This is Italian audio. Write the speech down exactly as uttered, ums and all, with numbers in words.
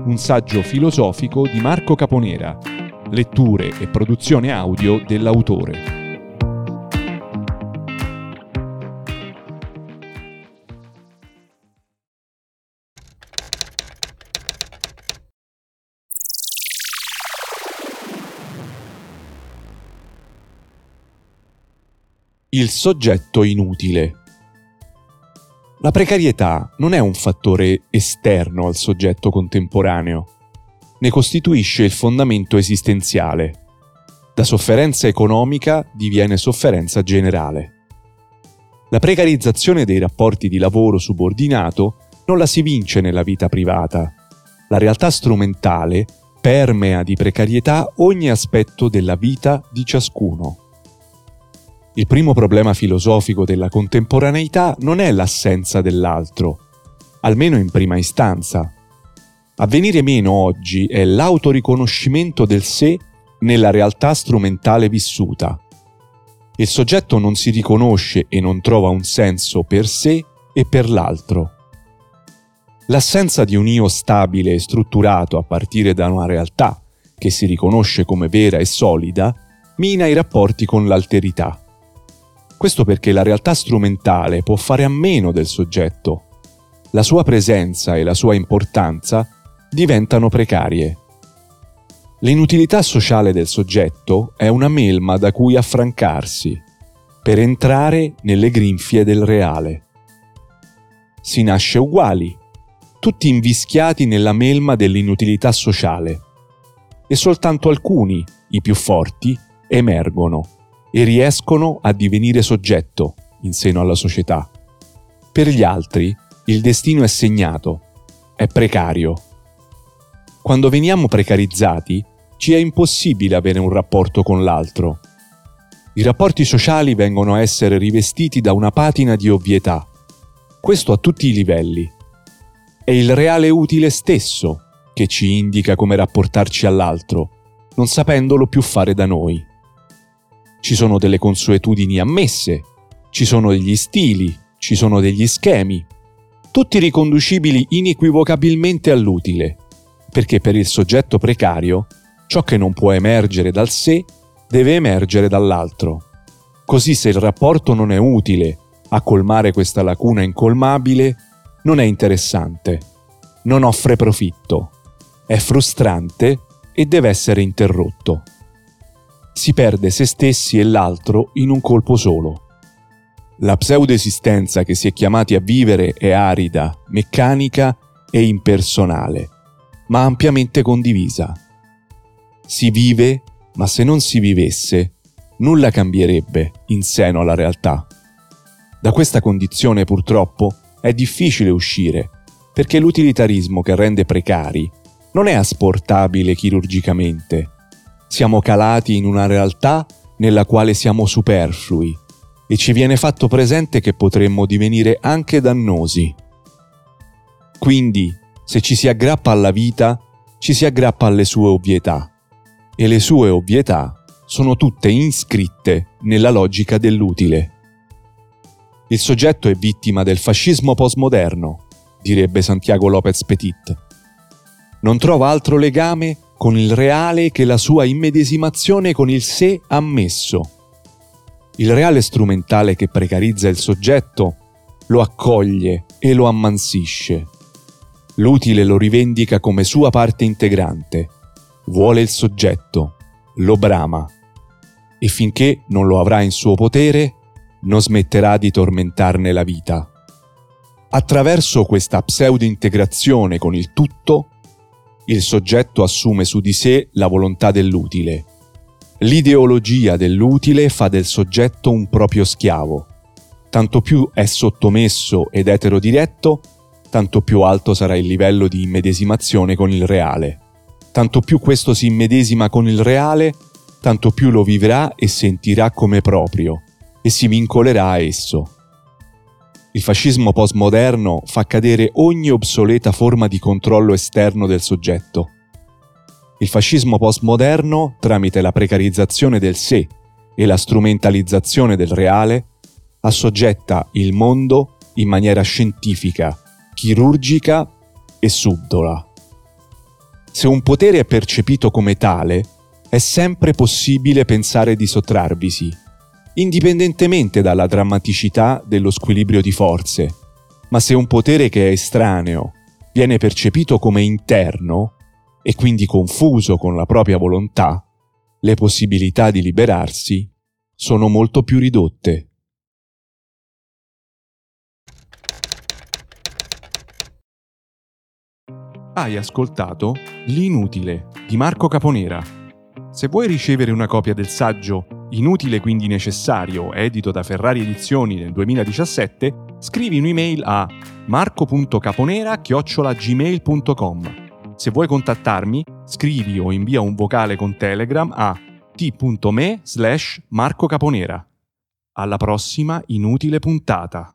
un saggio filosofico di Marco Caponera, letture e produzione audio dell'autore. Il soggetto inutile. La precarietà non è un fattore esterno al soggetto contemporaneo, ne costituisce il fondamento esistenziale. Da sofferenza economica diviene sofferenza generale. La precarizzazione dei rapporti di lavoro subordinato non la si vince nella vita privata. La realtà strumentale permea di precarietà ogni aspetto della vita di ciascuno. Il primo problema filosofico della contemporaneità non è l'assenza dell'altro, almeno in prima istanza. A venire meno oggi è l'autoriconoscimento del sé nella realtà strumentale vissuta. Il soggetto non si riconosce e non trova un senso per sé e per l'altro. L'assenza di un io stabile e strutturato a partire da una realtà che si riconosce come vera e solida mina i rapporti con l'alterità. Questo perché la realtà strumentale può fare a meno del soggetto. La sua presenza e la sua importanza diventano precarie. L'inutilità sociale del soggetto è una melma da cui affrancarsi, per entrare nelle grinfie del reale. Si nasce uguali, tutti invischiati nella melma dell'inutilità sociale, e soltanto alcuni, i più forti, emergono e riescono a divenire soggetto in seno alla società. Per gli altri il destino è segnato, è precario. Quando veniamo precarizzati ci è impossibile avere un rapporto con l'altro. I rapporti sociali vengono a essere rivestiti da una patina di ovvietà, questo a tutti i livelli. È il reale utile stesso che ci indica come rapportarci all'altro, non sapendolo più fare da noi. Ci sono delle consuetudini ammesse, ci sono degli stili, ci sono degli schemi, tutti riconducibili inequivocabilmente all'utile, perché per il soggetto precario ciò che non può emergere dal sé deve emergere dall'altro. Così se il rapporto non è utile a colmare questa lacuna incolmabile, non è interessante, non offre profitto, è frustrante e deve essere interrotto. Si perde se stessi e l'altro in un colpo solo. La pseudoesistenza che si è chiamati a vivere è arida, meccanica e impersonale, ma ampiamente condivisa. Si vive, ma se non si vivesse, nulla cambierebbe in seno alla realtà. Da questa condizione, purtroppo, è difficile uscire, perché l'utilitarismo che rende precari non è asportabile chirurgicamente. Siamo calati in una realtà nella quale siamo superflui e ci viene fatto presente che potremmo divenire anche dannosi. Quindi, se ci si aggrappa alla vita, ci si aggrappa alle sue ovvietà, e le sue ovvietà sono tutte iscritte nella logica dell'utile. Il soggetto è vittima del fascismo postmoderno, direbbe Santiago López Petit. Non trova altro legame con il reale che la sua immedesimazione con il sé ammesso. Il reale strumentale che precarizza il soggetto lo accoglie e lo ammansisce. L'utile lo rivendica come sua parte integrante, vuole il soggetto, lo brama, e finché non lo avrà in suo potere, non smetterà di tormentarne la vita. Attraverso questa pseudo-integrazione con il tutto, il soggetto assume su di sé la volontà dell'utile. L'ideologia dell'utile fa del soggetto un proprio schiavo. Tanto più è sottomesso ed eterodiretto, tanto più alto sarà il livello di immedesimazione con il reale. Tanto più questo si immedesima con il reale, tanto più lo vivrà e sentirà come proprio, e si vincolerà a esso. Il fascismo postmoderno fa cadere ogni obsoleta forma di controllo esterno del soggetto. Il fascismo postmoderno, tramite la precarizzazione del sé e la strumentalizzazione del reale, assoggetta il mondo in maniera scientifica, chirurgica e subdola. Se un potere è percepito come tale, è sempre possibile pensare di sottrarvisi, indipendentemente dalla drammaticità dello squilibrio di forze. Ma se un potere che è estraneo viene percepito come interno e quindi confuso con la propria volontà, le possibilità di liberarsi sono molto più ridotte. Hai ascoltato L'Inutile di Marco Caponera. Se vuoi ricevere una copia del saggio Inutile quindi necessario, edito da Ferrari Edizioni nel duemiladiciassette, scrivi un'email a marco punto caponera chiocciola gmail punto com. Se vuoi contattarmi, scrivi o invia un vocale con Telegram a t punto m e slash marco caponera. Alla prossima inutile puntata.